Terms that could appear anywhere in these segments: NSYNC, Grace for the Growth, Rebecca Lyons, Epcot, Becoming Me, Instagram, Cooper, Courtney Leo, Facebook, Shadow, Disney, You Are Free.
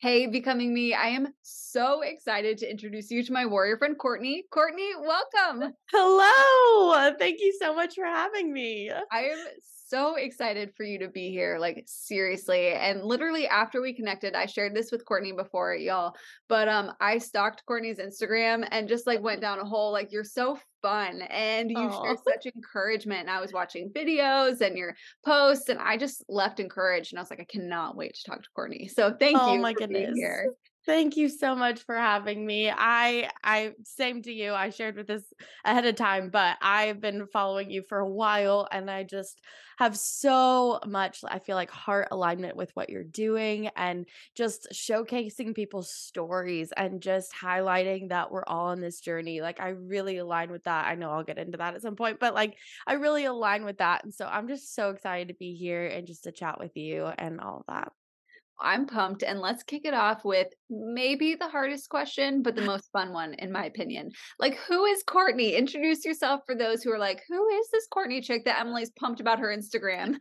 Hey, Becoming Me, I am so excited to introduce you to my warrior friend, Courtney. Courtney, welcome. Hello. Thank you so much for having me. I am so excited for you to be here, like seriously. And literally after we connected, I shared this with Courtney before, y'all, but I stalked Courtney's Instagram and just like went down a hole, like you're so fun and you share such encouragement. And I was watching videos and your posts and I just left encouraged and I was like, I cannot wait to talk to Courtney. So thank you my for goodness. Being here. Thank you so much for having me. I same to you. I shared with this ahead of time, but I've been following you for a while and I just have so much, I feel like, heart alignment with what you're doing and just showcasing people's stories and just highlighting that we're all on this journey. Like I really align with that. I know I'll get into that at some point, but like I really align with that. And so I'm just so excited to be here and just to chat with you and all of that. I'm pumped, and let's kick it off with maybe the hardest question, but the most fun one, in my opinion. Like, who is Courtney? Introduce yourself for those who are like, who is this Courtney chick that Emily's pumped about her Instagram?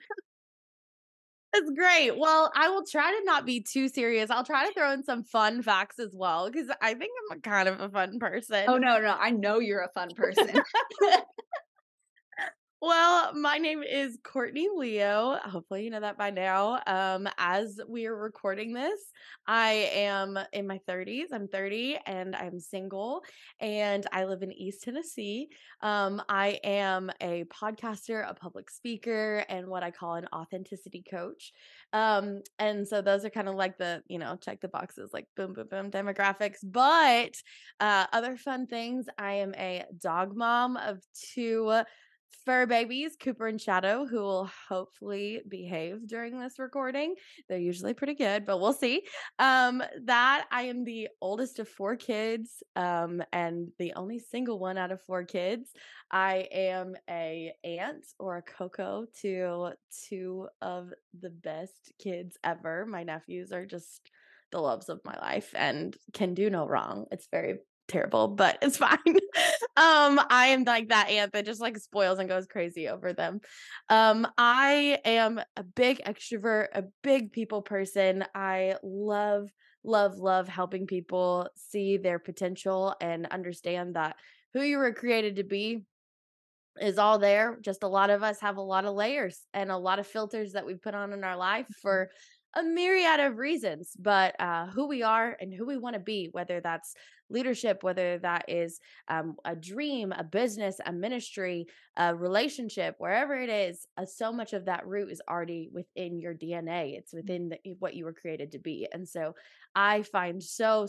That's great. Well, I will try to not be too serious. I'll try to throw in some fun facts as well, because I think I'm kind of a fun person. Oh, no. I know you're a fun person. Well, my name is Courtney Leo. Hopefully you know that by now. As we are recording this, I am in my 30s. I'm 30 and I'm single and I live in East Tennessee. I am a podcaster, a public speaker, and what I call an authenticity coach. And so those are kind of like the, you know, check the boxes, like boom, boom, boom demographics. But other fun things, I am a dog mom of two fur babies, Cooper and Shadow, who will hopefully behave during this recording. They're usually pretty good, but we'll see. That I am the oldest of four kids, and the only single one out of four kids. I am a aunt or a Coco to two of the best kids ever. My nephews are just the loves of my life and can do no wrong. It's very terrible, but it's fine. I am like that aunt that just like spoils and goes crazy over them. I am a big extrovert, a big people person. I love helping people see their potential and understand that who you were created to be is all there. Just a lot of us have a lot of layers and a lot of filters that we put on in our life for a myriad of reasons, but who we are and who we want to be, whether that's leadership, whether that is a dream, a business, a ministry, a relationship, wherever it is, so much of that root is already within your DNA. It's within what you were created to be. And so I find so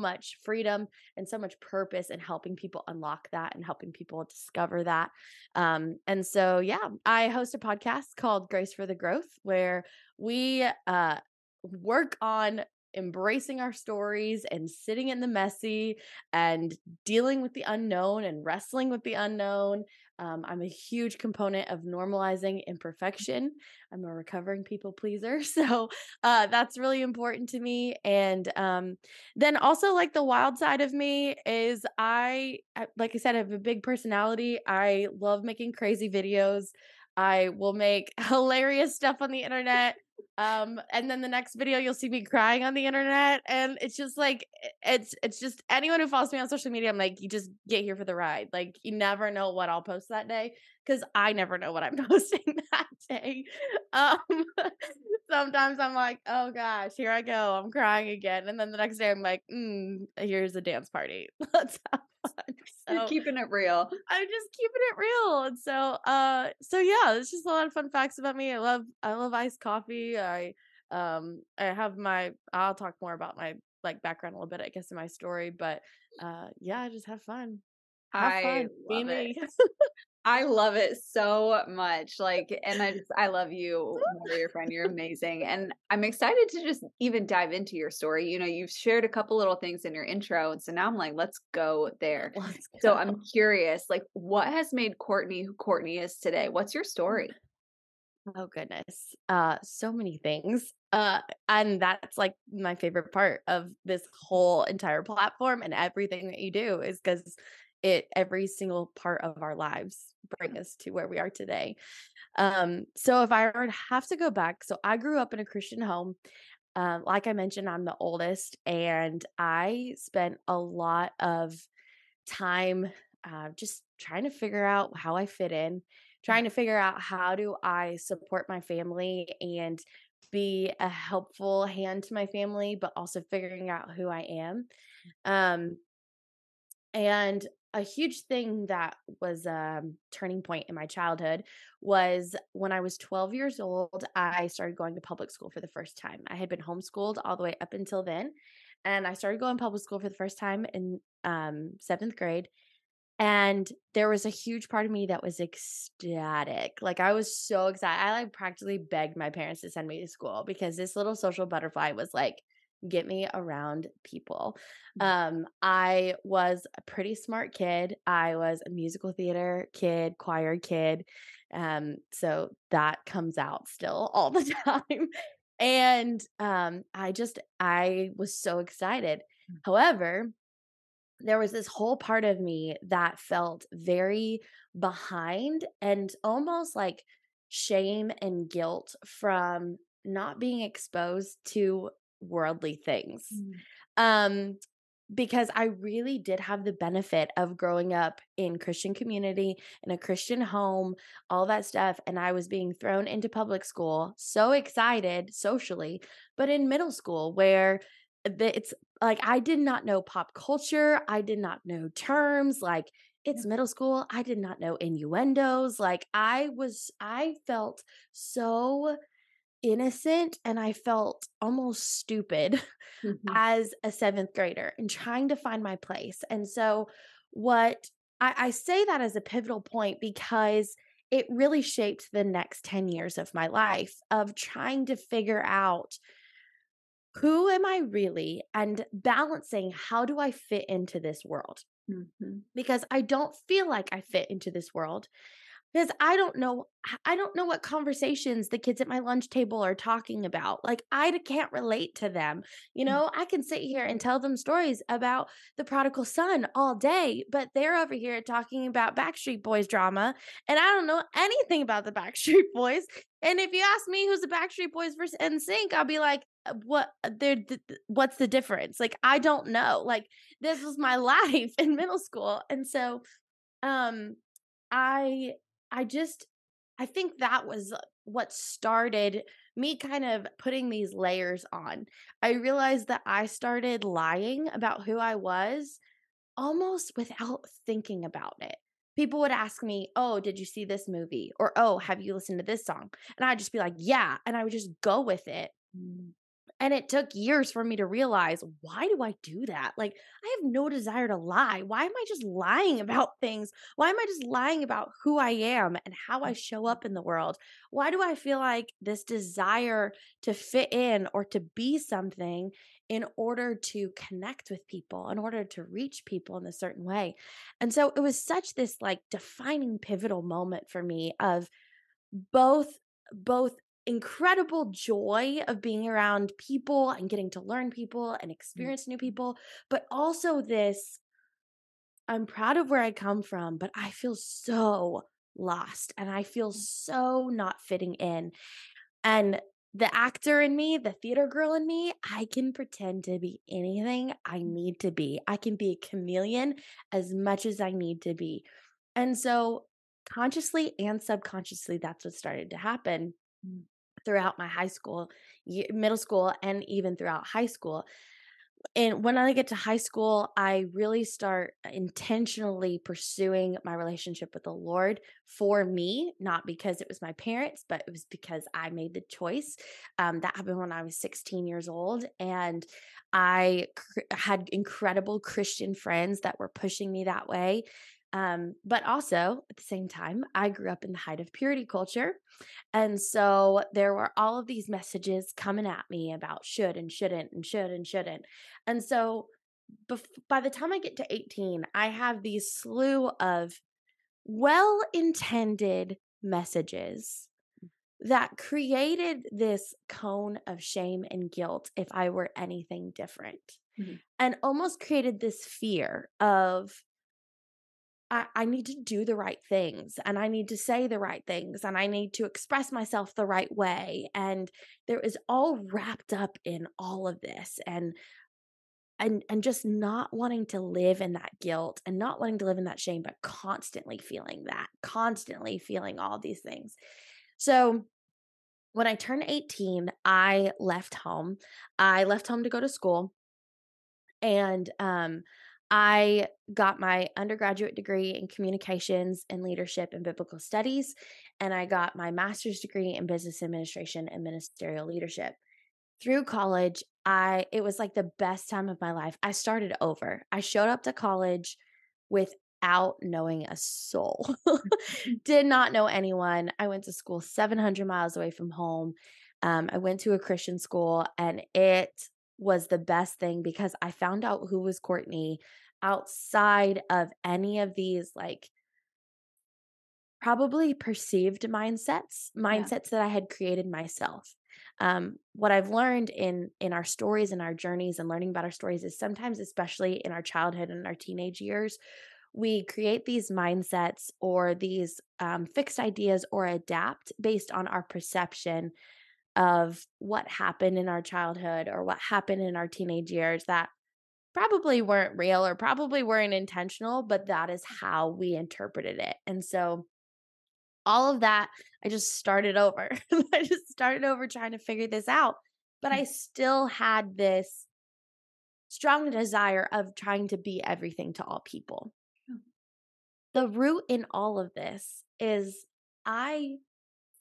much freedom and so much purpose in helping people unlock that and helping people discover that. And so, yeah, I host a podcast called Grace for the Growth, where we work on embracing our stories and sitting in the messy and dealing with the unknown and wrestling with the unknown. I'm a huge component of normalizing imperfection. I'm a recovering people pleaser. So that's really important to me. And then also like the wild side of me is I, like I said, I have a big personality. I love making crazy videos. I will make hilarious stuff on the internet. And then the next video, you'll see me crying on the internet. And it's just like, it's just anyone who follows me on social media, I'm like, you just get here for the ride. Like, you never know what I'll post that day, because I never know what I'm posting that day. Sometimes I'm like, oh gosh, here I go. I'm crying again. And then the next day I'm like, here's a dance party. Let's have fun. So, you're keeping it real. I'm just keeping it real. And so, yeah, it's just a lot of fun facts about me. I love iced coffee. I'll talk more about my background a little bit, I guess, in my story, but, yeah, just have fun. Have fun. Be me. I love it so much. And I love you, your friend. You're amazing. And I'm excited to just even dive into your story. You know, you've shared a couple little things in your intro. And so now I'm like, let's go there. Let's go. So I'm curious, what has made Courtney who Courtney is today? What's your story? Oh goodness. So many things. And that's my favorite part of this whole entire platform and everything that you do, is because every single part of our lives bring us to where we are today. So if I were to have to go back, so I grew up in a Christian home. Like I mentioned, I'm the oldest, and I spent a lot of time just trying to figure out how I fit in, trying to figure out how do I support my family and be a helpful hand to my family, but also figuring out who I am. And a huge thing that was a turning point in my childhood was when I was 12 years old, I started going to public school for the first time. I had been homeschooled all the way up until then. And I started going to public school for the first time in 7th grade. And there was a huge part of me that was ecstatic. I was so excited. I practically begged my parents to send me to school, because this little social butterfly was get me around people. I was a pretty smart kid. I was a musical theater kid, choir kid. So that comes out still all the time. And I was so excited. However, there was this whole part of me that felt very behind and almost shame and guilt from not being exposed to worldly things. Because I really did have the benefit of growing up in Christian community, in a Christian home, all that stuff. And I was being thrown into public school, so excited socially, but in middle school where it's I did not know pop culture. I did not know terms. It's middle school. I did not know innuendos. I felt so innocent, and I felt almost stupid as a 7th grader and trying to find my place. And so what I say that as a pivotal point, because it really shaped the next 10 years of my life, of trying to figure out who am I really and balancing how do I fit into this world? Because I don't feel like I fit into this world. Because I don't know what conversations the kids at my lunch table are talking about. I can't relate to them. You know, I can sit here and tell them stories about the prodigal son all day, but they're over here talking about Backstreet Boys drama, and I don't know anything about the Backstreet Boys. And if you ask me who's the Backstreet Boys versus NSYNC, I'll be like, what's the difference? I don't know. This was my life in middle school. And so, I think that was what started me kind of putting these layers on. I realized that I started lying about who I was almost without thinking about it. People would ask me, oh, did you see this movie? Or, oh, have you listened to this song? And I'd just be like, yeah. And I would just go with it. And it took years for me to realize, why do I do that? I have no desire to lie. Why am I just lying about things? Why am I just lying about who I am and how I show up in the world? Why do I feel like this desire to fit in or to be something in order to connect with people, in order to reach people in a certain way? And so it was such this defining pivotal moment for me of both incredible joy of being around people and getting to learn people and experience new people, but also this, I'm proud of where I come from, but I feel so lost and I feel so not fitting in. And the actor in me, the theater girl in me, I can pretend to be anything I need to be. I can be a chameleon as much as I need to be. And so consciously and subconsciously, that's what started to happen throughout my high school, middle school, and even throughout high school. And when I get to high school, I really start intentionally pursuing my relationship with the Lord for me, not because it was my parents, but it was because I made the choice. That happened when I was 16 years old. And I had incredible Christian friends that were pushing me that way. But also at the same time, I grew up in the height of purity culture. And so there were all of these messages coming at me about should and shouldn't and should and shouldn't. And so by the time I get to 18, I have these slew of well-intended messages that created this cone of shame and guilt if I were anything different, and almost created this fear of, I need to do the right things and I need to say the right things and I need to express myself the right way. And there is all wrapped up in all of this and just not wanting to live in that guilt and not wanting to live in that shame, but constantly feeling that, constantly feeling all these things. So when I turned 18, I left home. I left home to go to school, and I got my undergraduate degree in communications and leadership and biblical studies, and I got my master's degree in business administration and ministerial leadership. Through college, it was like the best time of my life. I started over. I showed up to college without knowing a soul, did not know anyone. I went to school 700 miles away from home. I went to a Christian school, and it was the best thing because I found out who was Courtney outside of any of these, like, probably perceived mindsets that I had created myself. What I've learned in our stories and our journeys and learning about our stories is sometimes, especially in our childhood and our teenage years, we create these mindsets or these fixed ideas or adapt based on our perception of what happened in our childhood or what happened in our teenage years that probably weren't real or probably weren't intentional, but that is how we interpreted it. And so all of that, I just started over. I just started over trying to figure this out, but I still had this strong desire of trying to be everything to all people. The root in all of this is I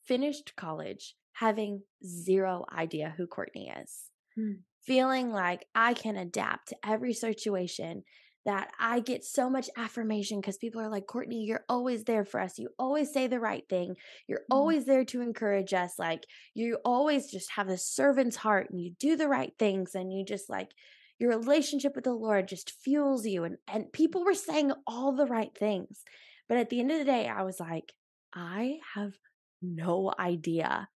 finished college having zero idea who Courtney is, feeling like I can adapt to every situation, that I get so much affirmation because people are like, Courtney, you're always there for us. You always say the right thing. You're always there to encourage us. Like, you always just have a servant's heart and you do the right things. And you just, like, your relationship with the Lord just fuels you. And people were saying all the right things. But at the end of the day, I was like, I have no idea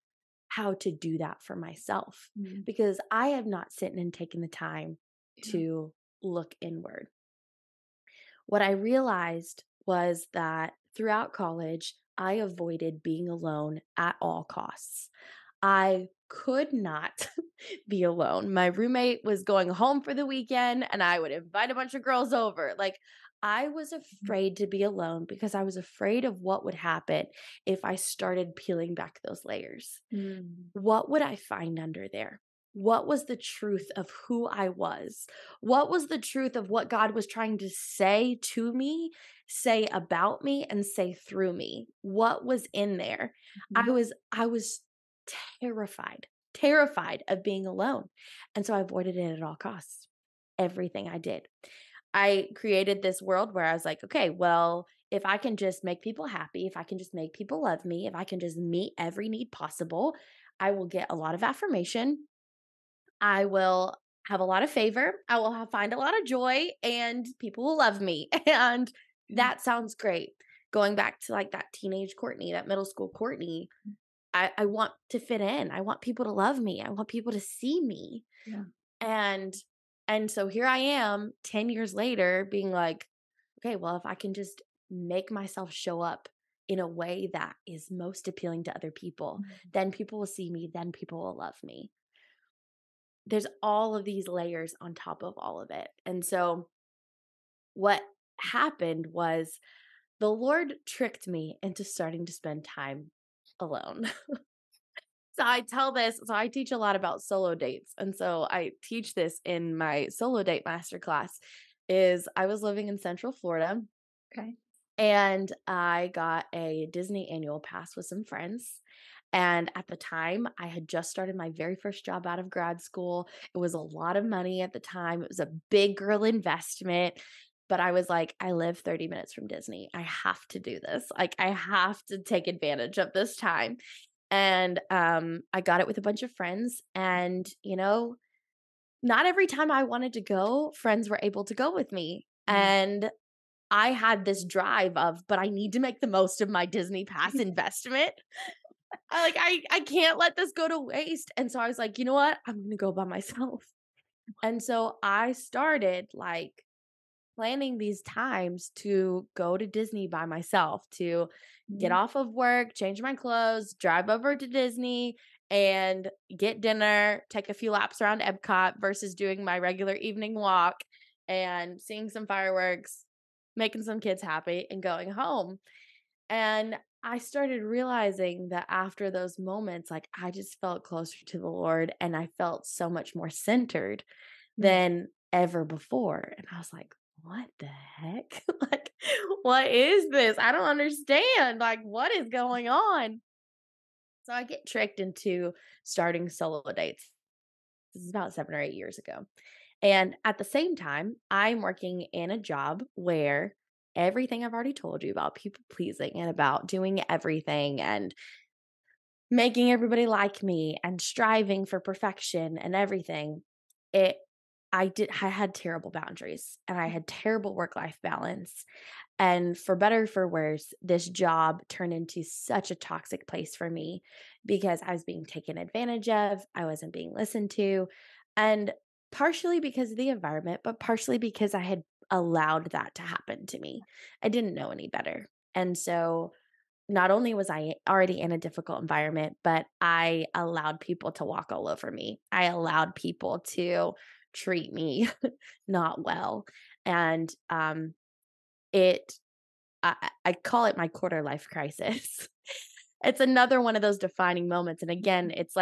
how to do that for myself, because I have not sitting and taken the time to look inward. What I realized was that throughout college, I avoided being alone at all costs. I could not be alone. My roommate was going home for the weekend and I would invite a bunch of girls over. Like, I was afraid to be alone because I was afraid of what would happen if I started peeling back those layers. What would I find under there? What was the truth of who I was? What was the truth of what God was trying to say to me, say about me, and say through me? What was in there? I was terrified of being alone. And so I avoided it at all costs. Everything I did. I created this world where I was like, okay, well, if I can just make people happy, if I can just make people love me, if I can just meet every need possible, I will get a lot of affirmation. I will have a lot of favor. I will find a lot of joy and people will love me. And that sounds great. Going back to, like, that teenage Courtney, that middle school Courtney, I want to fit in. I want people to love me. I want people to see me. Yeah. And so here I am 10 years later being like, okay, well, if I can just make myself show up in a way that is most appealing to other people. Mm-hmm. Then people will see me. Then people will love me. There's all of these layers on top of all of it. And so what happened was the Lord tricked me into starting to spend time alone. So I teach a lot about solo dates. And so I teach this in my solo date masterclass. I was living in Central Florida. Okay. And I got a Disney annual pass with some friends. And at the time, I had just started my very first job out of grad school. It was a lot of money at the time. It was a big girl investment. But I was like, I live 30 minutes from Disney. I have to do this. Like, I have to take advantage of this time. And I got it with a bunch of friends. And, you know, not every time I wanted to go, friends were able to go with me. Mm-hmm. And I had this drive of, but I need to make the most of my Disney pass investment. I can't let this go to waste. And so I was like, you know what? I'm going to go by myself. And so I started planning these times to go to Disney by myself, to get off of work, change my clothes, drive over to Disney and get dinner, take a few laps around Epcot versus doing my regular evening walk and seeing some fireworks, making some kids happy and going home. And I started realizing that after those moments, I just felt closer to the Lord and I felt so much more centered than ever before. And I was like, what the heck? What is this? I don't understand. What is going on? So I get tricked into starting solo dates. This is about 7 or 8 years ago. And at the same time, I'm working in a job where everything I've already told you about people pleasing and about doing everything and making everybody like me and striving for perfection and everything, I had terrible boundaries and I had terrible work-life balance. And for better or for worse, this job turned into such a toxic place for me because I was being taken advantage of. I wasn't being listened to. And partially because of the environment, but partially because I had allowed that to happen to me. I didn't know any better. And so not only was I already in a difficult environment, but I allowed people to walk all over me. I allowed people to treat me not well. And I call it my quarter life crisis. It's another one of those defining moments. And again, it's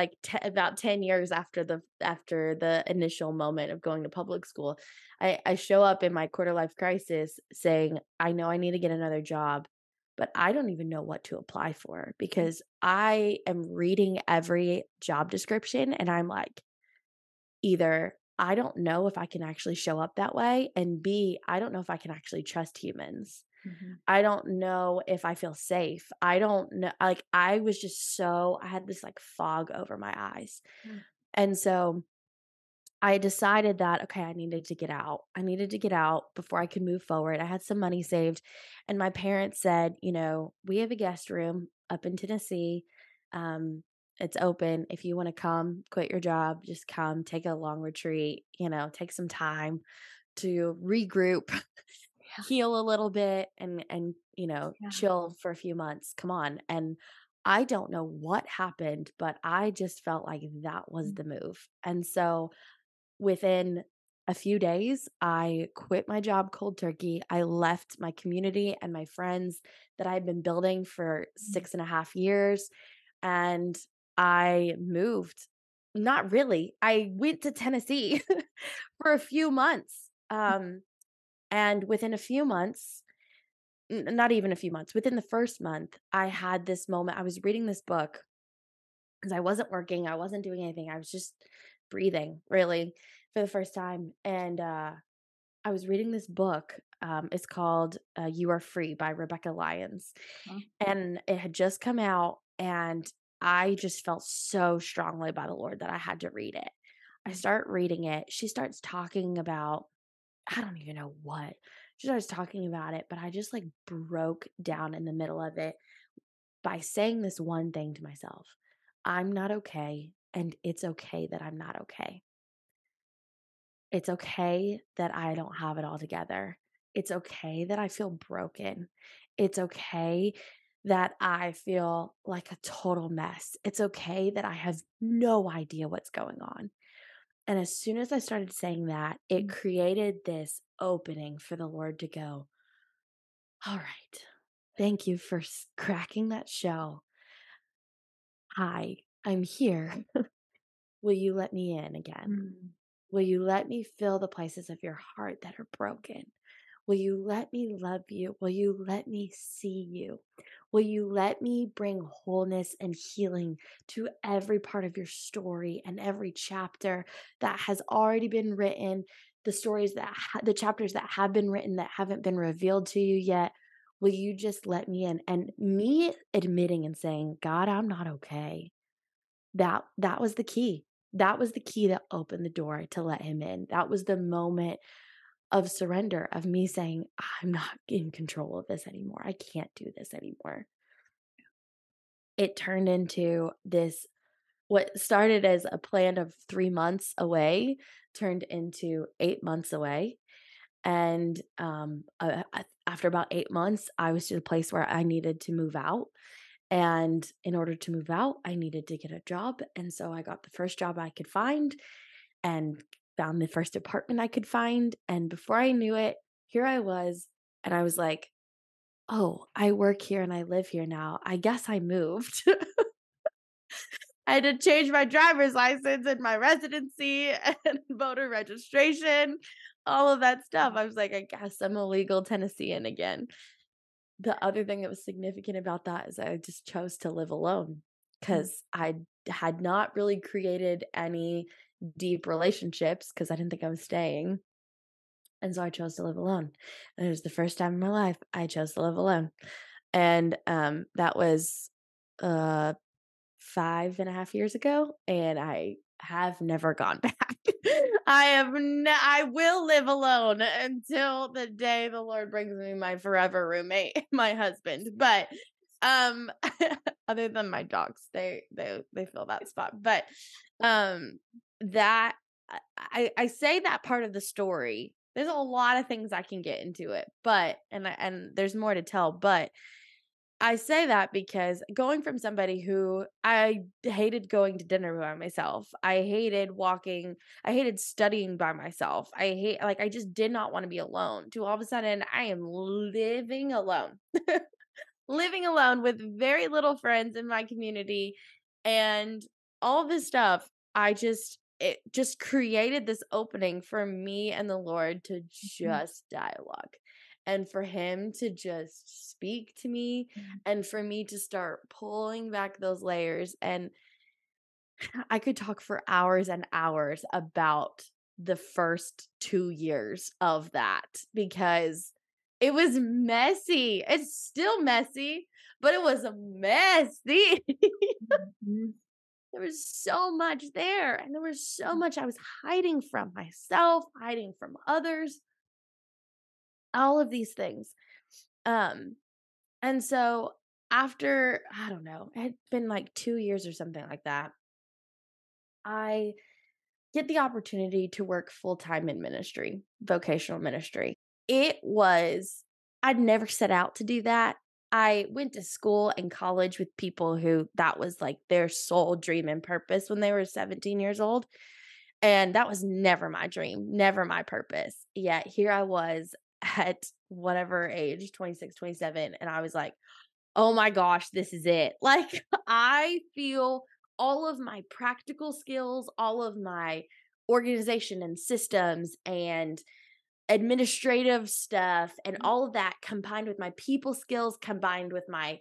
about 10 years after the initial moment of going to public school. I show up in my quarter life crisis saying, I know I need to get another job, but I don't even know what to apply for because I am reading every job description and I'm like, either I don't know if I can actually show up that way, and B, I don't know if I can actually trust humans. Mm-hmm. I don't know if I feel safe. I don't know. I was just so, I had this fog over my eyes. Mm-hmm. And so I decided that, okay, I needed to get out. I needed to get out before I could move forward. I had some money saved. And my parents said, you know, we have a guest room up in Tennessee. It's open. If you want to come, quit your job, just come, take a long retreat, you know, take some time to regroup, heal a little bit and you know, chill for a few months. Come on. And I don't know what happened, but I just felt like that was the move. And so within a few days, I quit my job cold turkey. I left my community and my friends that I had been building for 6.5 years. And I moved. Not really. I went to Tennessee for a few months. And within a few months, not even a few months, within the first month, I had this moment. I was reading this book because I wasn't working. I wasn't doing anything. I was just breathing, really, for the first time. And I was reading this book. It's called You Are Free by Rebecca Lyons. Oh. And it had just come out. And I just felt so strongly by the Lord that I had to read it. I start reading it. She starts talking about, I don't even know what. She starts talking about it, but I just broke down in the middle of it by saying this one thing to myself. I'm not okay, and it's okay that I'm not okay. It's okay that I don't have it all together. It's okay that I feel broken. It's okay that I feel like a total mess. It's okay that I have no idea what's going on. And as soon as I started saying that, it created this opening for the Lord to go, all right, thank you for cracking that shell. Hi, I'm here. Will you let me in again? Mm. Will you let me fill the places of your heart that are broken? Will you let me love you? Will you let me see you? Will you let me bring wholeness and healing to every part of your story and every chapter that has already been written, the stories that, the chapters that have been written that haven't been revealed to you yet? Will you just let me in? And me admitting and saying, God, I'm not okay. That was the key. That was the key that opened the door to let him in. That was the moment of surrender, of me saying, I'm not in control of this anymore. I can't do this anymore. It turned into this, what started as a plan of 3 months away turned into 8 months away. And after about 8 months, I was to the place where I needed to move out. And in order to move out, I needed to get a job. And so I got the first job I could find and found the first apartment I could find. And before I knew it, here I was. And I was like, oh, I work here and I live here now. I guess I moved. I had to change my driver's license and my residency and voter registration, all of that stuff. I was like, I guess I'm a legal Tennessean again. The other thing that was significant about that is I just chose to live alone because I had not really created any deep relationships because I didn't think I was staying. And so I chose to live alone. And it was the first time in my life I chose to live alone. And that was 5.5 years ago. And I have never gone back. I will live alone until the day the Lord brings me my forever roommate, my husband. But other than my dogs, they fill that spot. But that I say that part of the story. There's a lot of things I can get into it, but and there's more to tell, but I say that because going from somebody who I hated going to dinner by myself, I hated walking, I hated studying by myself, I just did not want to be alone, to all of a sudden I am living alone, living alone with very little friends in my community and all this stuff. It just created this opening for me and the Lord to just dialogue. And for him to just speak to me and for me to start pulling back those layers. And I could talk for hours and hours about the first 2 years of that because it was messy. It's still messy, but it was messy. There was so much there, and there was so much I was hiding from myself, hiding from others. All of these things. And so after, I don't know, it had been like 2 years or something like that, I get the opportunity to work full-time in ministry, vocational ministry. I'd never set out to do that. I went to school and college with people who that was like their sole dream and purpose when they were 17 years old. And that was never my dream, never my purpose. Yet here I was at whatever age, 26, 27. And I was like, oh my gosh, this is it. Like, I feel all of my practical skills, all of my organization and systems and administrative stuff and all of that combined with my people skills, combined with my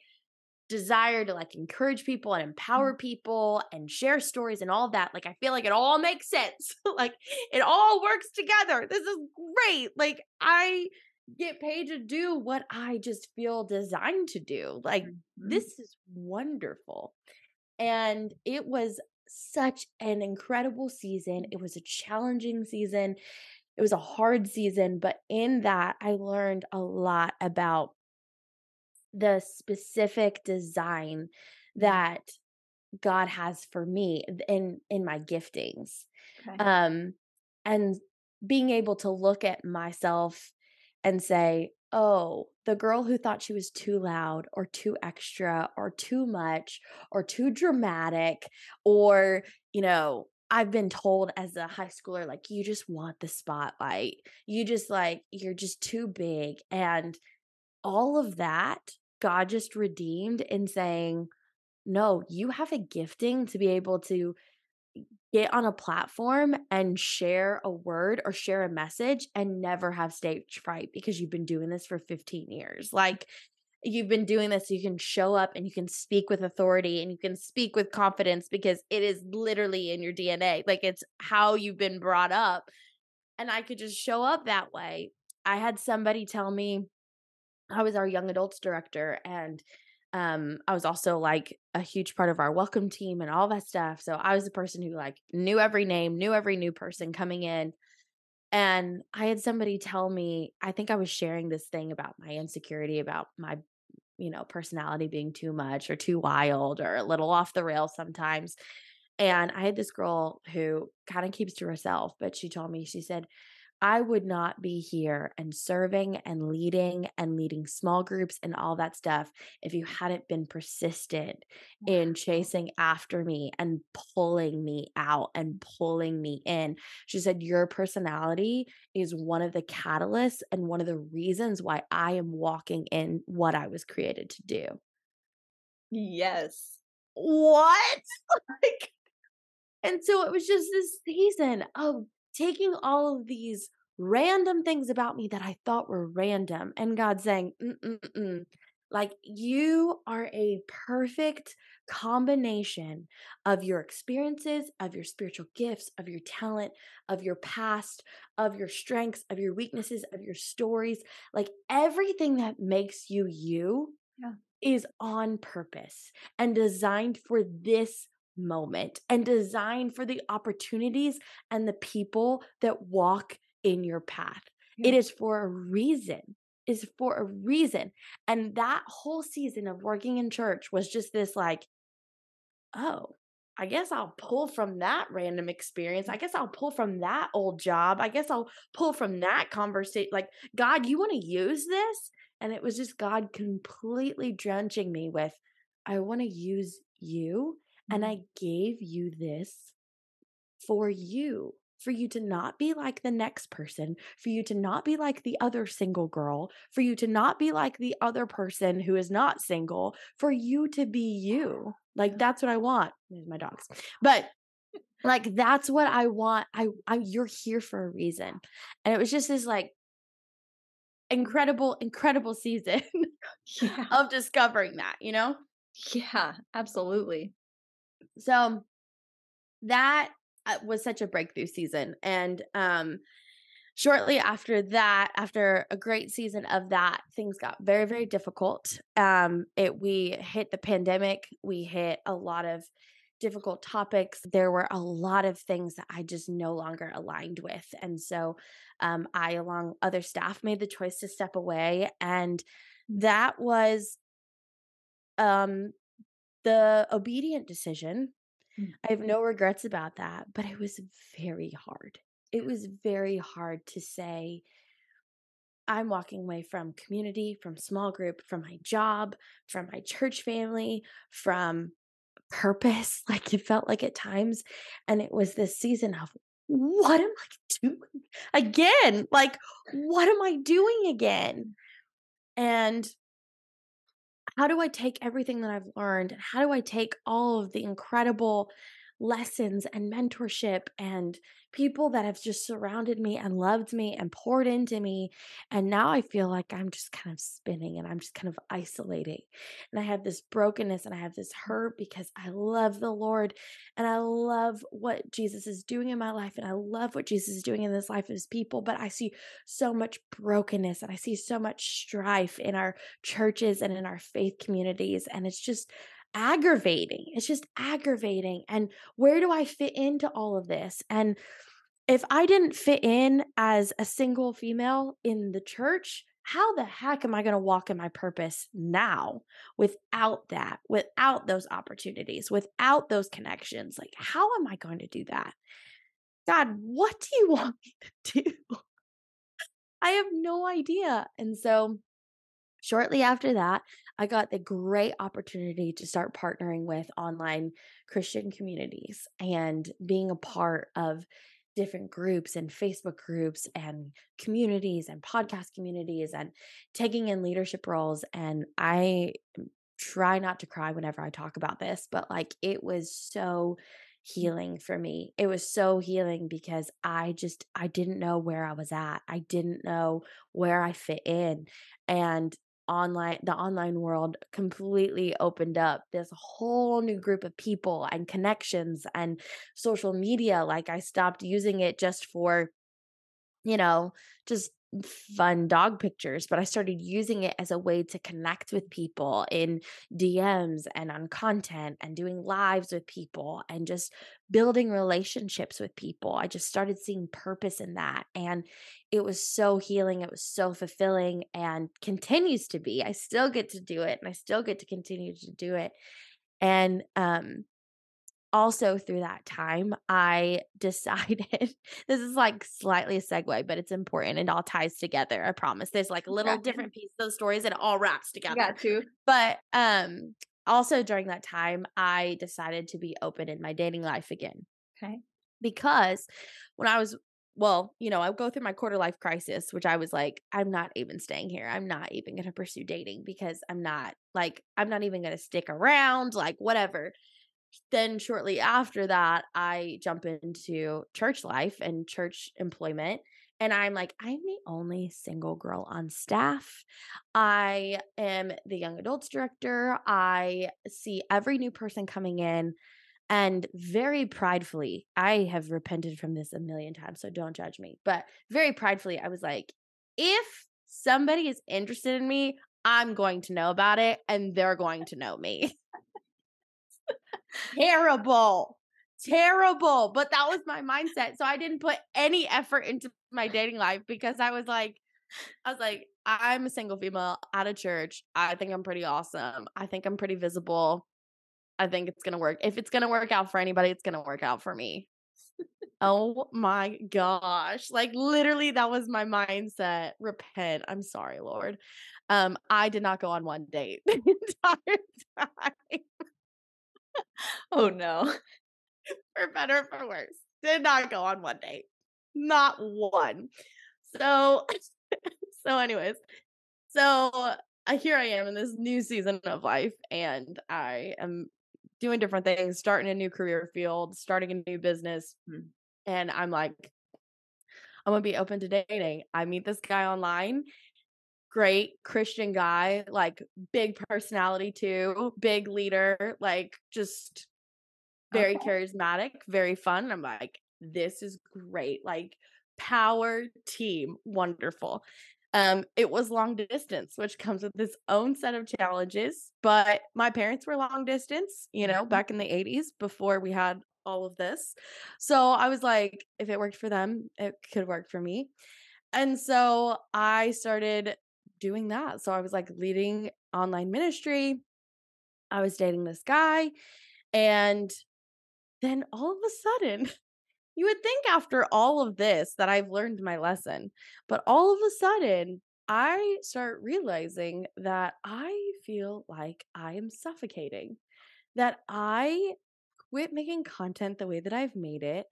desire to like encourage people and empower people and share stories and all that. Like, I feel like it all makes sense. Like, it all works together. This is great. Like, I get paid to do what I just feel designed to do. Like, this is wonderful. And it was such an incredible season. It was a challenging season. It was a hard season. But in that, I learned a lot about the specific design that God has for me in my giftings. Okay. And being able to look at myself and say, oh, the girl who thought she was too loud or too extra or too much or too dramatic, or, you know, I've been told as a high schooler, like, you just want the spotlight. You just like, you're just too big. And all of that, God just redeemed in saying, no, you have a gifting to be able to get on a platform and share a word or share a message and never have stage fright because you've been doing this for 15 years. Like, you've been doing this, you can show up and you can speak with authority and you can speak with confidence because it is literally in your DNA. Like, it's how you've been brought up. And I could just show up that way. I had somebody tell me, I was our young adults director, and I was also like a huge part of our welcome team and all that stuff. So I was the person who like knew every name, knew every new person coming in. And I had somebody tell me, I think I was sharing this thing about my insecurity, about my, you know, personality being too much or too wild or a little off the rail sometimes. And I had this girl who kind of keeps to herself, but she told me, she said, I would not be here and serving and leading small groups and all that stuff if you hadn't been persistent in chasing after me and pulling me out and pulling me in. She said, your personality is one of the catalysts and one of the reasons why I am walking in what I was created to do. Yes. What? Like, and so it was just this season of taking all of these random things about me that I thought were random and God saying, like, you are a perfect combination of your experiences, of your spiritual gifts, of your talent, of your past, of your strengths, of your weaknesses, of your stories. Like, everything that makes you, you is on purpose and designed for this moment and designed for the opportunities and the people that walk in your path. Yeah. It is for a reason. It's for a reason. And that whole season of working in church was just this like, oh, I guess I'll pull from that random experience. I guess I'll pull from that old job. I guess I'll pull from that conversation. Like, God, you want to use this? And it was just God completely drenching me with, I want to use you. And I gave you this for you to not be like the next person, for you to not be like the other single girl, for you to not be like the other person who is not single, for you to be you. Like, that's what I want. There's my dogs. But like, that's what I want. You're here for a reason. And it was just this like incredible, incredible season of discovering that, you know? Yeah, absolutely. So that was such a breakthrough season. And shortly after that, after a great season of that, things got very, very difficult. We hit the pandemic. We hit a lot of difficult topics. There were a lot of things that I just no longer aligned with. And so I, along other staff, made the choice to step away. And that was the obedient decision. I have no regrets about that, but it was very hard. It was very hard to say, I'm walking away from community, from small group, from my job, from my church family, from purpose. Like, it felt like at times. And it was this season of, what am I doing again? Like, what am I doing again? And how do I take everything that I've learned? And how do I take all of the incredible lessons and mentorship and people that have just surrounded me and loved me and poured into me? And now I feel like I'm just kind of spinning and I'm just kind of isolating. And I have this brokenness and I have this hurt because I love the Lord and I love what Jesus is doing in my life. And I love what Jesus is doing in this life of his people. But I see so much brokenness and I see so much strife in our churches and in our faith communities. And it's just aggravating. It's just aggravating. And where do I fit into all of this? And if I didn't fit in as a single female in the church, how the heck am I going to walk in my purpose now without that, without those opportunities, without those connections? Like, how am I going to do that? God, what do you want me to do? I have no idea. And so shortly after that, I got the great opportunity to start partnering with online Christian communities and being a part of different groups and Facebook groups and communities and podcast communities and taking in leadership roles. And I try not to cry whenever I talk about this, but like it was so healing for me. It was so healing because I didn't know where I was at. I didn't know where I fit in. And the online world completely opened up this whole new group of people and connections and social media. Like I stopped using it just for, just fun dog pictures, but I started using it as a way to connect with people in DMs and on content and doing lives with people and just building relationships with people. I just started seeing purpose in that. And it was so healing. It was so fulfilling and continues to be. I still get to do it and I still get to continue to do it. And, also through that time, I decided, this is like slightly a segue, but it's important. It all ties together. I promise. There's like little different pieces of stories and it all wraps together. Got you. But also during that time, I decided to be open in my dating life again. Okay. Because when I was, I would go through my quarter life crisis, which I was like, I'm not even staying here. I'm not even going to pursue dating because I'm not even going to stick around, like whatever. Then shortly after that, I jump into church life and church employment. And I'm like, I'm the only single girl on staff. I am the young adults director. I see every new person coming in. And very pridefully, I have repented from this a million times, so don't judge me. But very pridefully, I was like, if somebody is interested in me, I'm going to know about it and they're going to know me. Terrible. But that was my mindset. So I didn't put any effort into my dating life because I was like, I'm a single female out of church. I think I'm pretty awesome. I think I'm pretty visible. I think it's going to work. If it's going to work out for anybody, it's going to work out for me. Oh my gosh. Like literally that was my mindset. Repent. I'm sorry, Lord. I did not go on one date the entire time. Oh no. For better or for worse. Did not go on one date. Not one. So anyways. So here I am in this new season of life and I am doing different things, starting a new career field, starting a new business. And I'm like, I'm going to be open to dating. I meet this guy online. Great Christian guy, like big personality too, big leader, like just very charismatic, very fun. I'm like, this is great. Like power team. Wonderful. It was long distance, which comes with its own set of challenges, but my parents were long distance, back in the 80s before we had all of this. So I was like, if it worked for them, it could work for me. And so I started doing that. So I was like leading online ministry. I was dating this guy. And then all of a sudden, you would think after all of this that I've learned my lesson, but all of a sudden I start realizing that I feel like I am suffocating, that I quit making content the way that I've made it.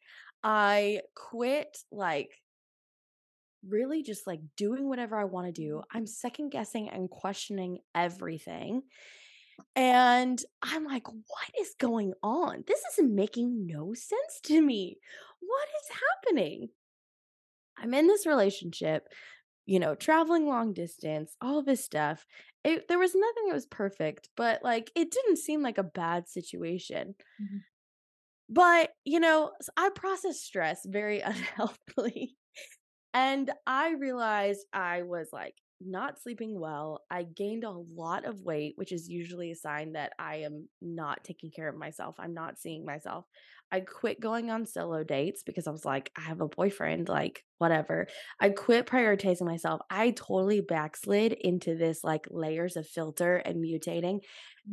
I quit really just doing whatever I want to do. I'm second guessing and questioning everything. And I'm like, what is going on? This is making no sense to me. What is happening? I'm in this relationship, traveling long distance, all this stuff. There was nothing that was perfect, but it didn't seem like a bad situation. Mm-hmm. But, I process stress very unhealthily. And I realized I was not sleeping well. I gained a lot of weight, which is usually a sign that I am not taking care of myself. I'm not seeing myself. I quit going on solo dates because I was like, I have a boyfriend, whatever. I quit prioritizing myself. I totally backslid into this layers of filter and mutating.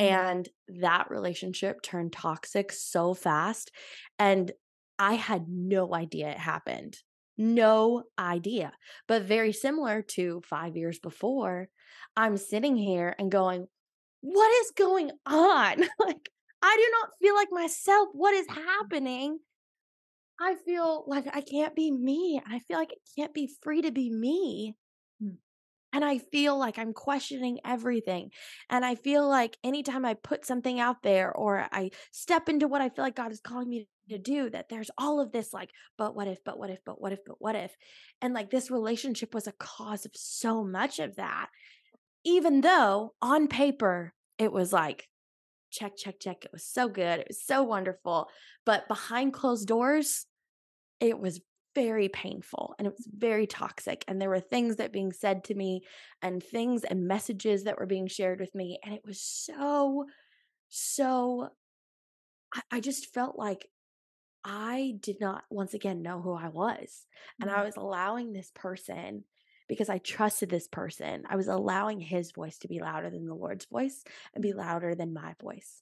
Yeah. And that relationship turned toxic so fast. And I had no idea it happened. No idea. But very similar to 5 years before, I'm sitting here and going, what is going on? Like, I do not feel like myself. What is happening? I feel like I can't be me. I feel like I can't be free to be me. And I feel like I'm questioning everything. And I feel like anytime I put something out there or I step into what I feel like God is calling me to do, that there's all of this like, but what if, but what if, but what if, but what if. And like this relationship was a cause of so much of that. Even though on paper, it was like, check, check, check. It was so good. It was so wonderful. But behind closed doors, it was very painful and it was very toxic. And there were things that being said to me and things and messages that were being shared with me. And it was I just felt like I did not once again know who I was. And I was allowing this person because I trusted this person. I was allowing his voice to be louder than the Lord's voice and be louder than my voice.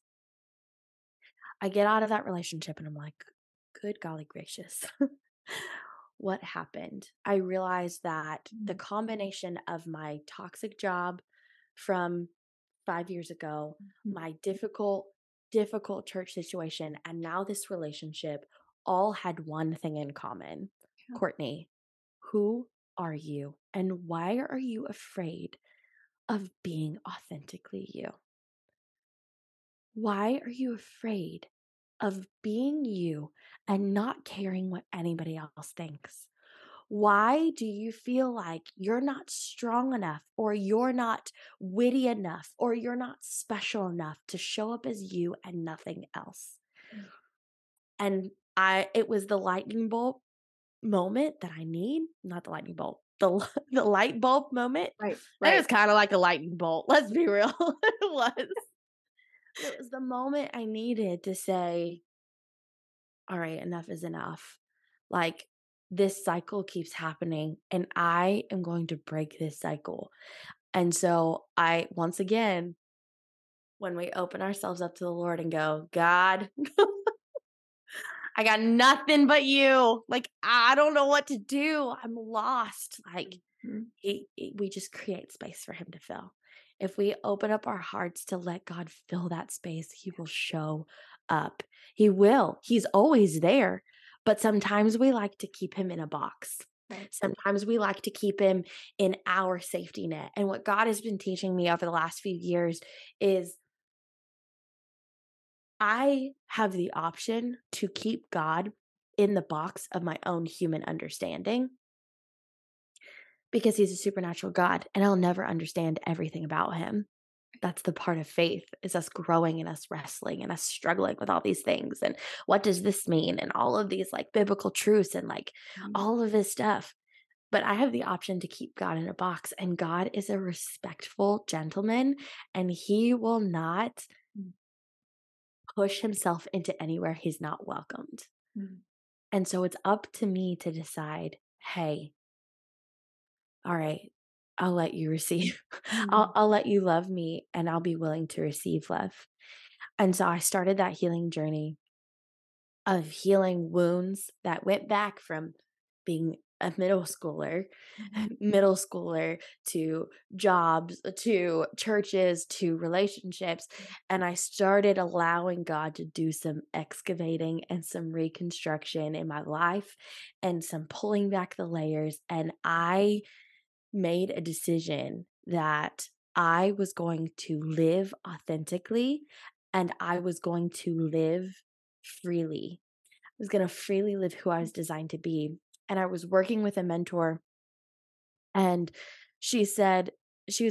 I get out of that relationship and I'm like, good golly gracious. What happened? I realized that the combination of my toxic job from 5 years ago, my difficult church situation, and now this relationship all had one thing in common. Yeah. Courtney, who are you? And why are you afraid of being authentically you? Why are you afraid of being you and not caring what anybody else thinks? Why do you feel like you're not strong enough or you're not witty enough or you're not special enough to show up as you and nothing else? And it was the lightning bolt moment that I need, not the lightning bolt, the light bulb moment. Right. That was kind of like a lightning bolt. Let's be real. It was the moment I needed to say, all right, enough is enough. Like, this cycle keeps happening and I am going to break this cycle. And so once again, when we open ourselves up to the Lord and go, God, I got nothing but you. Like, I don't know what to do. I'm lost. Like, we just create space for him to fill. If we open up our hearts to let God fill that space, he will show up. He will. He's always there. But sometimes we like to keep him in a box. Right. Sometimes we like to keep him in our safety net. And what God has been teaching me over the last few years is I have the option to keep God in the box of my own human understanding, because he's a supernatural God and I'll never understand everything about him. That's the part of faith, is us growing and us wrestling and us struggling with all these things. And what does this mean? And all of these like biblical truths and like all of this stuff. But I have the option to keep God in a box, and God is a respectful gentleman and he will not push himself into anywhere he's not welcomed. And so it's up to me to decide, hey, all right, I'll let you receive. I'll let you love me, and I'll be willing to receive love. And so I started that healing journey of healing wounds that went back from being a middle schooler to jobs, to churches, to relationships. And I started allowing God to do some excavating and some reconstruction in my life and some pulling back the layers. And I made a decision that I was going to live authentically and I was going to live freely. I was going to freely live who I was designed to be. And I was working with a mentor, and she said, we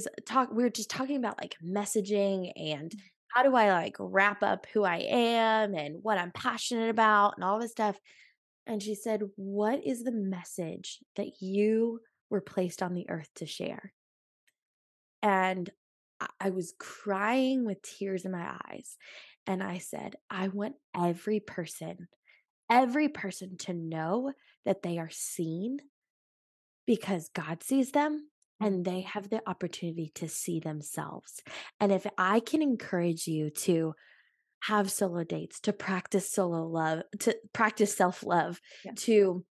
were just talking about like messaging and how do I like wrap up who I am and what I'm passionate about and all this stuff. And she said, what is the message that you were placed on the earth to share? And I was crying with tears in my eyes. And I said, I want every person to know that they are seen, because God sees them and they have the opportunity to see themselves. And if I can encourage you to have solo dates, to practice self-love, yeah, to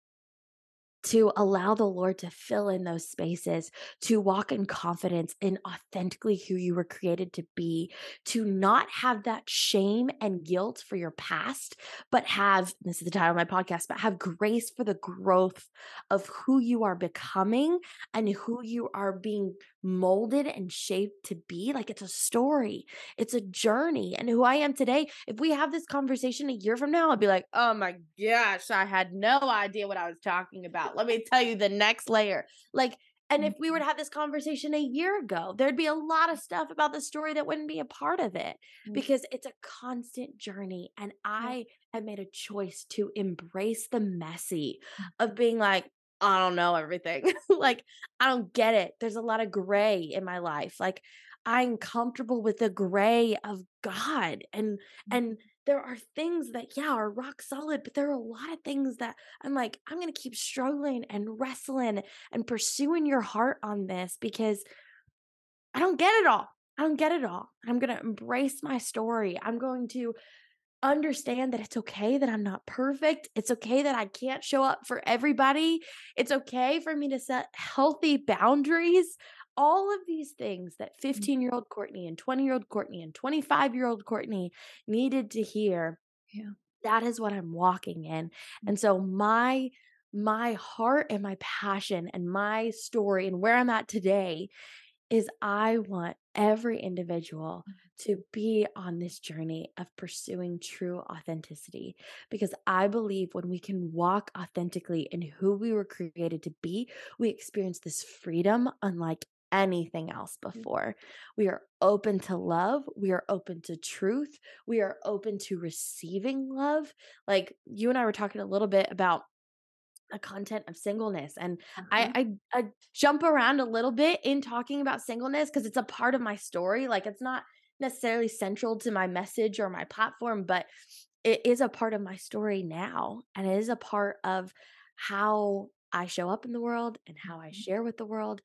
to allow the Lord to fill in those spaces, to walk in confidence in authentically who you were created to be, to not have that shame and guilt for your past, but have, this is the title of my podcast, but have grace for the growth of who you are becoming and who you are being molded and shaped to be. Like, it's a story, it's a journey. And who I am today, if we have this conversation a year from now, I'll be like, oh my gosh, I had no idea what I was talking about. Let me tell you the next layer. Like, and if we were to have this conversation a year ago, there'd be a lot of stuff about the story that wouldn't be a part of it, because it's a constant journey. And I have made a choice to embrace the messy of being like, I don't know everything. Like, I don't get it. There's a lot of gray in my life. Like, I'm comfortable with the gray of God. And there are things that, yeah, are rock solid, but there are a lot of things that I'm like, I'm going to keep struggling and wrestling and pursuing your heart on this, because I don't get it all. I don't get it all. I'm going to embrace my story. I'm going to understand that it's okay that I'm not perfect. It's okay that I can't show up for everybody. It's okay for me to set healthy boundaries. All of these things that 15-year-old Courtney and 20-year-old Courtney and 25-year-old Courtney needed to hear. Yeah. That is what I'm walking in. And so my heart and my passion and my story and where I'm at today is I want every individual to be on this journey of pursuing true authenticity, because I believe when we can walk authentically in who we were created to be, we experience this freedom unlike anything else before. We are open to love. We are open to truth. We are open to receiving love. Like, you and I were talking a little bit about the content of singleness. And I jump around a little bit in talking about singleness because it's a part of my story. Like, it's not necessarily central to my message or my platform, but it is a part of my story now. And it is a part of how I show up in the world and how I share with the world.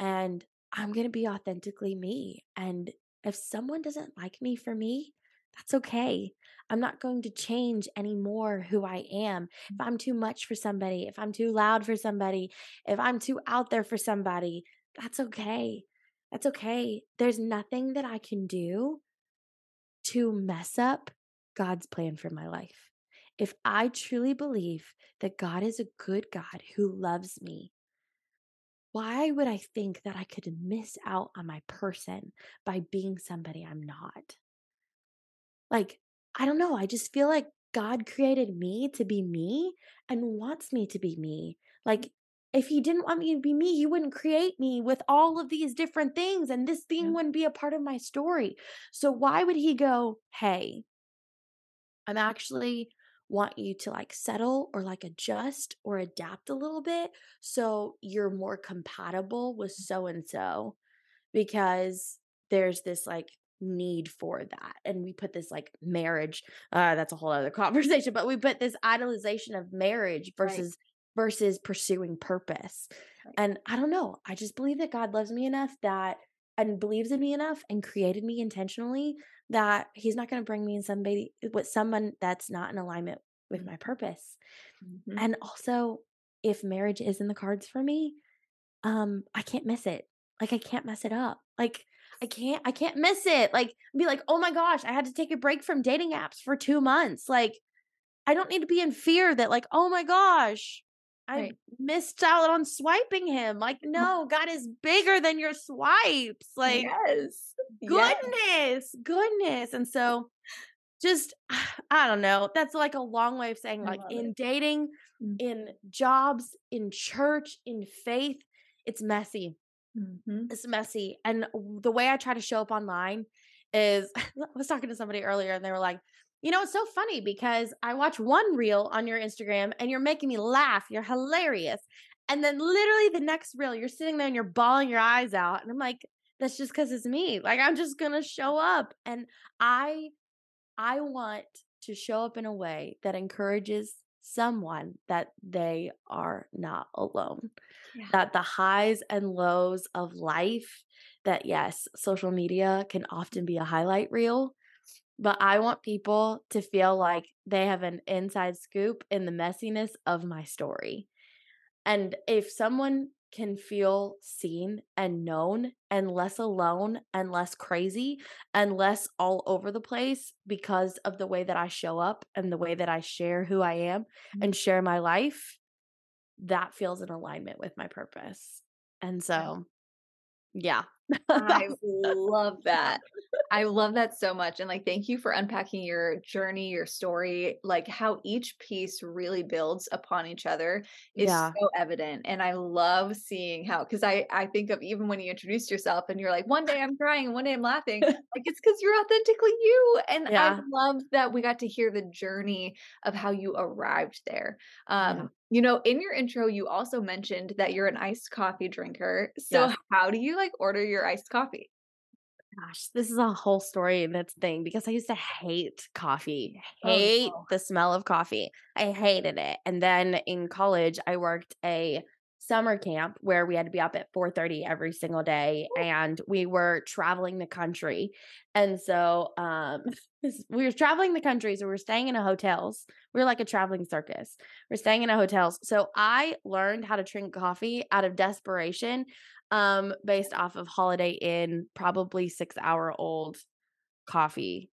And I'm going to be authentically me. And if someone doesn't like me for me, that's okay. I'm not going to change anymore who I am. If I'm too much for somebody, if I'm too loud for somebody, if I'm too out there for somebody, that's okay. That's okay. There's nothing that I can do to mess up God's plan for my life. If I truly believe that God is a good God who loves me, why would I think that I could miss out on my person by being somebody I'm not? Like, I don't know. I just feel like God created me to be me and wants me to be me. Like, if he didn't want me to be me, he wouldn't create me with all of these different things. And this thing wouldn't be a part of my story. So why would he go, hey, I'm actually want you to like settle or like adjust or adapt a little bit so you're more compatible with so-and-so because there's this like need for that. And we put this like marriage, that's a whole other conversation, but we put this idolization of marriage versus pursuing purpose. Right. And I don't know. I just believe that God loves me enough that and believes in me enough and created me intentionally that he's not going to bring me in somebody with someone that's not in alignment with my purpose. Mm-hmm. And also, if marriage is in the cards for me, I can't miss it. Like, I can't mess it up. Like, I can't miss it. Like, be like, oh my gosh, I had to take a break from dating apps for 2 months. Like, I don't need to be in fear that like, oh my gosh, I missed out on swiping him. Like, no, God is bigger than your swipes. Like, yes. Goodness. And so just, I don't know. That's like a long way of saying like in dating, in jobs, in church, in faith, it's messy. Mm-hmm. It's messy. And the way I try to show up online is I was talking to somebody earlier and they were like, you know, it's so funny because I watch one reel on your Instagram and you're making me laugh. You're hilarious. And then literally the next reel, you're sitting there and you're bawling your eyes out. And I'm like, that's just because it's me. Like, I'm just going to show up. And I want to show up in a way that encourages someone that they are not alone, that the highs and lows of life, that yes, social media can often be a highlight reel, but I want people to feel like they have an inside scoop in the messiness of my story. And if someone can feel seen and known and less alone and less crazy and less all over the place because of the way that I show up and the way that I share who I am and share my life, that feels in alignment with my purpose. And so, yeah. I love that. I love that so much. And like, thank you for unpacking your journey, your story, like how each piece really builds upon each other is so evident. And I love seeing how, because I think of even when you introduced yourself and you're like, one day I'm crying and one day I'm laughing, like it's because you're authentically you. And I love that we got to hear the journey of how you arrived there. You know, in your intro, you also mentioned that you're an iced coffee drinker. So how do you like order your iced coffee? Gosh, this is a whole story and that's thing because I used to hate coffee, the smell of coffee. I hated it. And then in college, I worked a summer camp where we had to be up at 4:30 every single day and we were traveling the country. And so we were traveling the country. So we were staying in a hotels. We were like a traveling circus. We're staying in a hotels. So I learned how to drink coffee out of desperation based off of Holiday Inn, probably 6-hour-old coffee.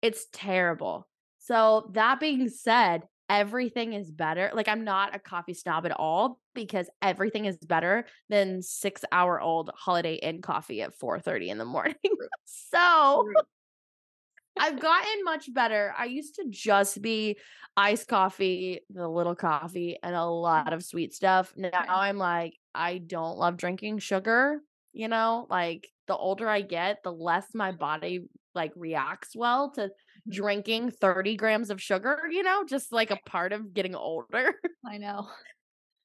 It's terrible. So that being said, everything is better. Like I'm not a coffee snob at all because everything is better than 6-hour-old Holiday Inn coffee at 4:30 in the morning. So I've gotten much better. I used to just be iced coffee, the little coffee, and a lot of sweet stuff. Now I'm like, I don't love drinking sugar. You know, like the older I get, the less my body like reacts well to drinking 30 grams of sugar, you know, just like a part of getting older. I know.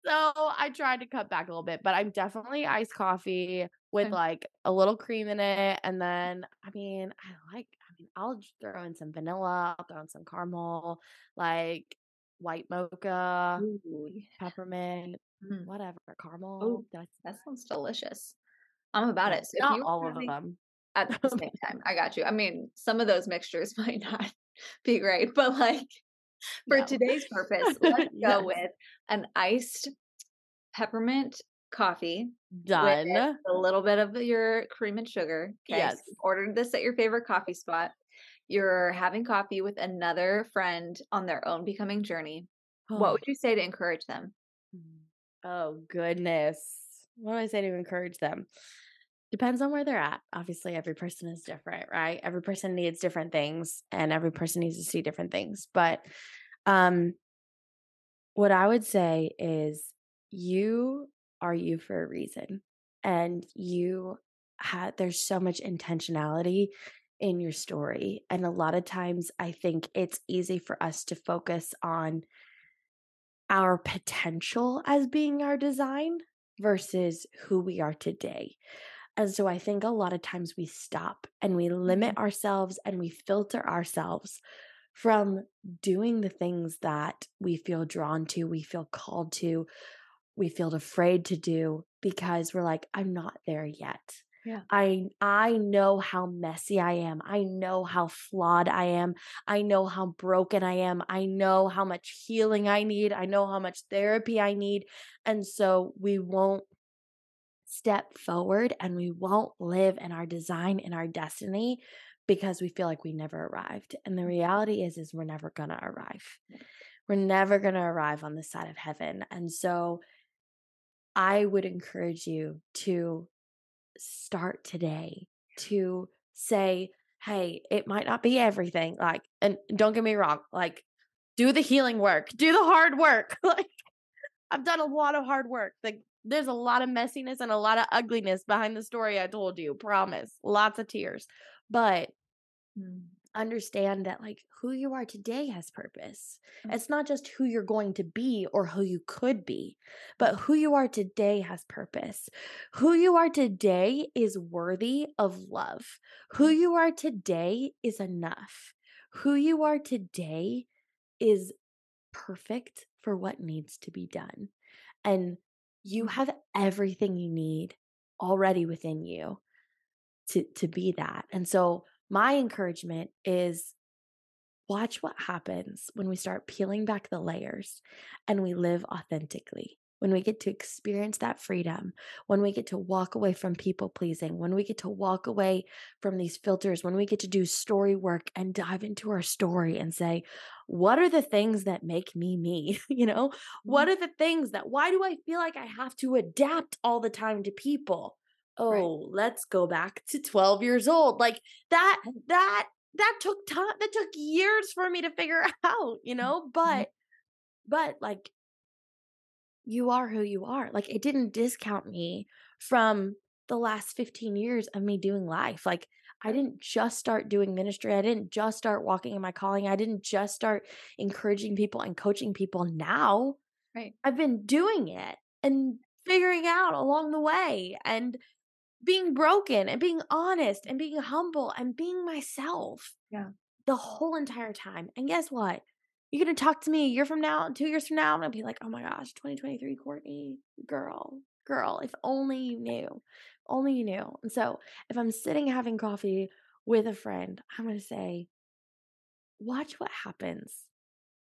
So I tried to cut back a little bit, but I'm definitely iced coffee with like a little cream in it. And then, I'll throw in some vanilla, I'll throw in some caramel, like white mocha, peppermint, whatever, caramel. Oh, that sounds delicious. I'm about it. So not all of them. At the same time, I got you. I mean, some of those mixtures might not be great, but like for today's purpose, let's go with an iced peppermint coffee. Done. With a little bit of your cream and sugar. Okay, yes. So you ordered this at your favorite coffee spot. You're having coffee with another friend on their own becoming journey. Oh. What would you say to encourage them? Oh, goodness. What do I say to encourage them? Depends on where they're at. Obviously, every person is different, right? Every person needs different things and every person needs to see different things. But what I would say is you are you for a reason. And there's so much intentionality in your story. And a lot of times I think it's easy for us to focus on our potential as being our design versus who we are today. And so I think a lot of times we stop and we limit ourselves and we filter ourselves from doing the things that we feel drawn to, we feel called to, we feel afraid to do because we're like, I'm not there yet. Yeah. I know how messy I am. I know how flawed I am. I know how broken I am. I know how much healing I need. I know how much therapy I need. And so we won't step forward and we won't live in our design, in our destiny, because we feel like we never arrived. And the reality is we're never going to arrive. We're never going to arrive on this side of heaven. And so I would encourage you to start today, to say, hey, it might not be everything. Like, and don't get me wrong, like do the healing work, do the hard work. Like I've done a lot of hard work. Like there's a lot of messiness and a lot of ugliness behind the story I told you, promise. Lots of tears. But understand that like who you are today has purpose. It's not just who you're going to be or who you could be, but who you are today has purpose. Who you are today is worthy of love. Who you are today is enough. Who you are today is perfect for what needs to be done. And you have everything you need already within you to be that. And so my encouragement is watch what happens when we start peeling back the layers and we live authentically. when we get to experience that freedom, when we get to walk away from people pleasing, when we get to walk away from these filters, when we get to do story work and dive into our story and say, what are the things that make me me? You know, what are the things that, why do I feel like I have to adapt all the time to people? Oh, right. Let's go back to 12 years old. Like that took time, that took years for me to figure out, you know, but like, you are who you are. Like, it didn't discount me from the last 15 years of me doing life. Like, I didn't just start doing ministry. I didn't just start walking in my calling. I didn't just start encouraging people and coaching people now. Right. I've been doing it and figuring out along the way and being broken and being honest and being humble and being myself the whole entire time. And guess what? You're going to talk to me a year from now, 2 years from now, and I'll be like, oh my gosh, 2023, Courtney, girl, if only you knew, if only you knew. And so if I'm sitting having coffee with a friend, I'm going to say, watch what happens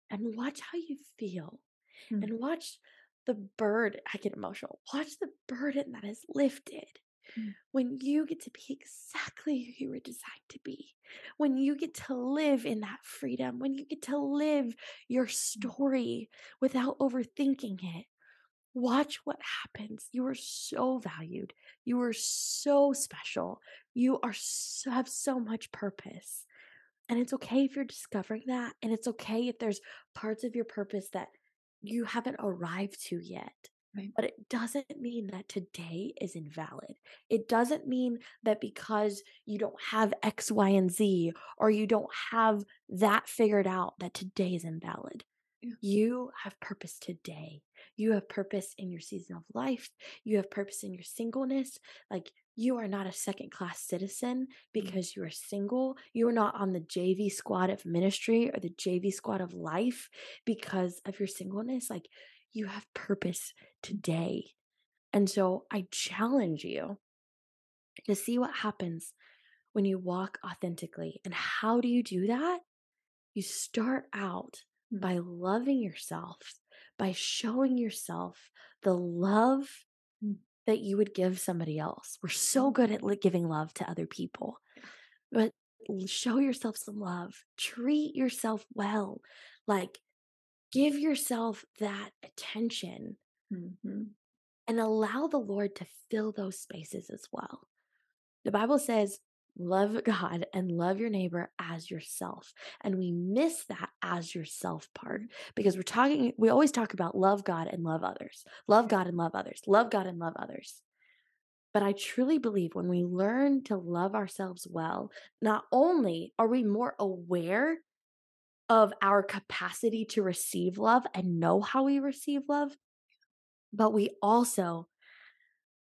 and watch how you feel and watch the burden. I get emotional. Watch the burden that is lifted when you get to be exactly who you were designed to be, when you get to live in that freedom, when you get to live your story without overthinking it. Watch what happens. You are so valued. You are so special. You are have so much purpose. And it's okay if you're discovering that. And it's okay if there's parts of your purpose that you haven't arrived to yet. Right. But it doesn't mean that today is invalid. It doesn't mean that because you don't have X, Y, and Z, or you don't have that figured out, that today is invalid. Yeah. You have purpose today. You have purpose in your season of life. You have purpose in your singleness. Like, you are not a second-class citizen because you are single. You are not on the JV squad of ministry or the JV squad of life because of your singleness. Like, you have purpose today. And so I challenge you to see what happens when you walk authentically. And how do you do that? You start out by loving yourself, by showing yourself the love that you would give somebody else. We're so good at giving love to other people, but show yourself some love, treat yourself well, like, give yourself that attention and allow the Lord to fill those spaces as well. The Bible says, love God and love your neighbor as yourself. And we miss that as yourself part because we always talk about love God and love others, love God and love others, love God and love others. But I truly believe when we learn to love ourselves well, not only are we more aware of our capacity to receive love and know how we receive love, but we also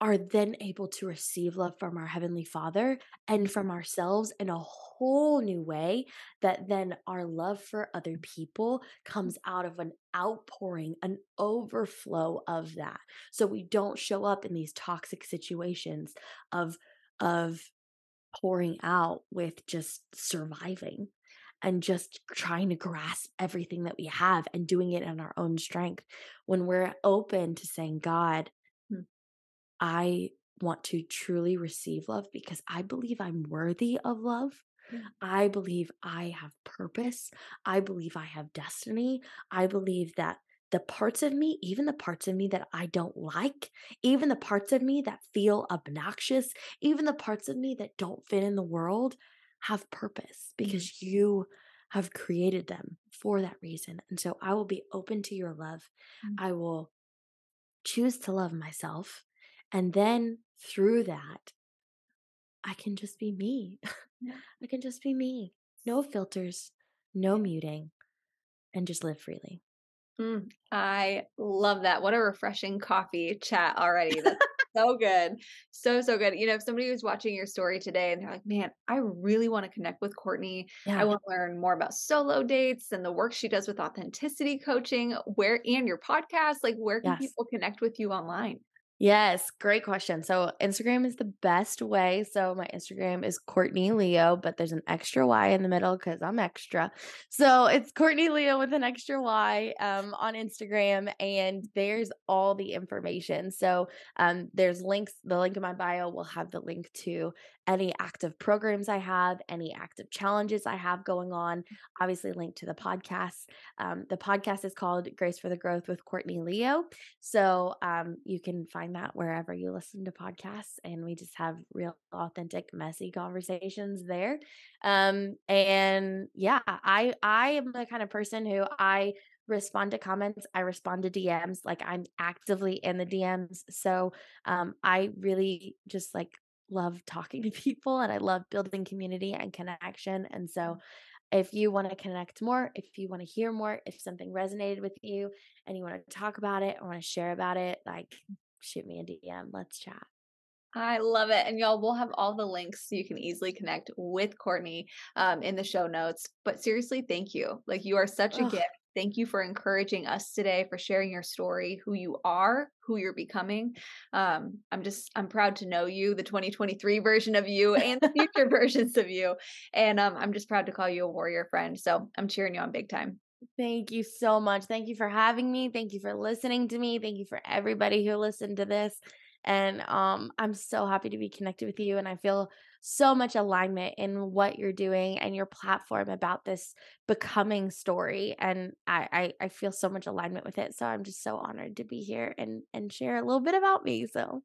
are then able to receive love from our Heavenly Father and from ourselves in a whole new way, that then our love for other people comes out of an outpouring, an overflow of that. So we don't show up in these toxic situations of pouring out with just surviving and just trying to grasp everything that we have and doing it in our own strength. When we're open to saying, God, I want to truly receive love because I believe I'm worthy of love. I believe I have purpose. I believe I have destiny. I believe that the parts of me, even the parts of me that I don't like, even the parts of me that feel obnoxious, even the parts of me that don't fit in the world, have purpose because you have created them for that reason. And so I will be open to your love. I will choose to love myself. And then through that, I can just be me. I can just be me. No filters, no muting, and just live freely. I love that. What a refreshing coffee chat already. That's so good. So good. You know, if somebody was watching your story today and they're like, man, I really want to connect with Courtney. Yeah. I want to learn more about solo dates and the work she does with authenticity coaching, and your podcast, like, where can people connect with you online? Yes, great question. So Instagram is the best way. So my Instagram is Courtney Leo, but there's an extra Y in the middle because I'm extra. So it's Courtney Leo with an extra Y on Instagram, and there's all the information. So there's links. The link in my bio will have the link to any active programs I have, any active challenges I have going on, obviously linked to the podcast. The podcast is called Grace for the Growth with Courtney Leo. So you can find that wherever you listen to podcasts, and we just have real, authentic, messy conversations there. And yeah, I am the kind of person who I respond to comments. I respond to DMs. Like, I'm actively in the DMs. So I really just love talking to people, and I love building community and connection. And so if you want to connect more, if you want to hear more, if something resonated with you and you want to talk about it or want to share about it, shoot me a DM. Let's chat. I love it. And y'all, we'll have all the links so you can easily connect with Courtney in the show notes. But seriously, thank you. You are such a gift. Thank you for encouraging us today, for sharing your story, who you are, who you're becoming. I'm proud to know you, the 2023 version of you and the future versions of you. And I'm just proud to call you a warrior friend. So I'm cheering you on big time. Thank you so much. Thank you for having me. Thank you for listening to me. Thank you for everybody who listened to this. And I'm so happy to be connected with you. And I feel so much alignment in what you're doing and your platform about this becoming story. And I feel so much alignment with it. So I'm just so honored to be here and share a little bit about me. So,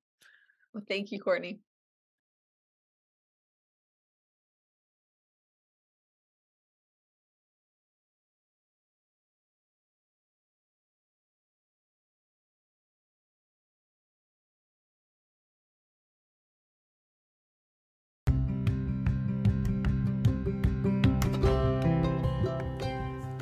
well, thank you, Courtney.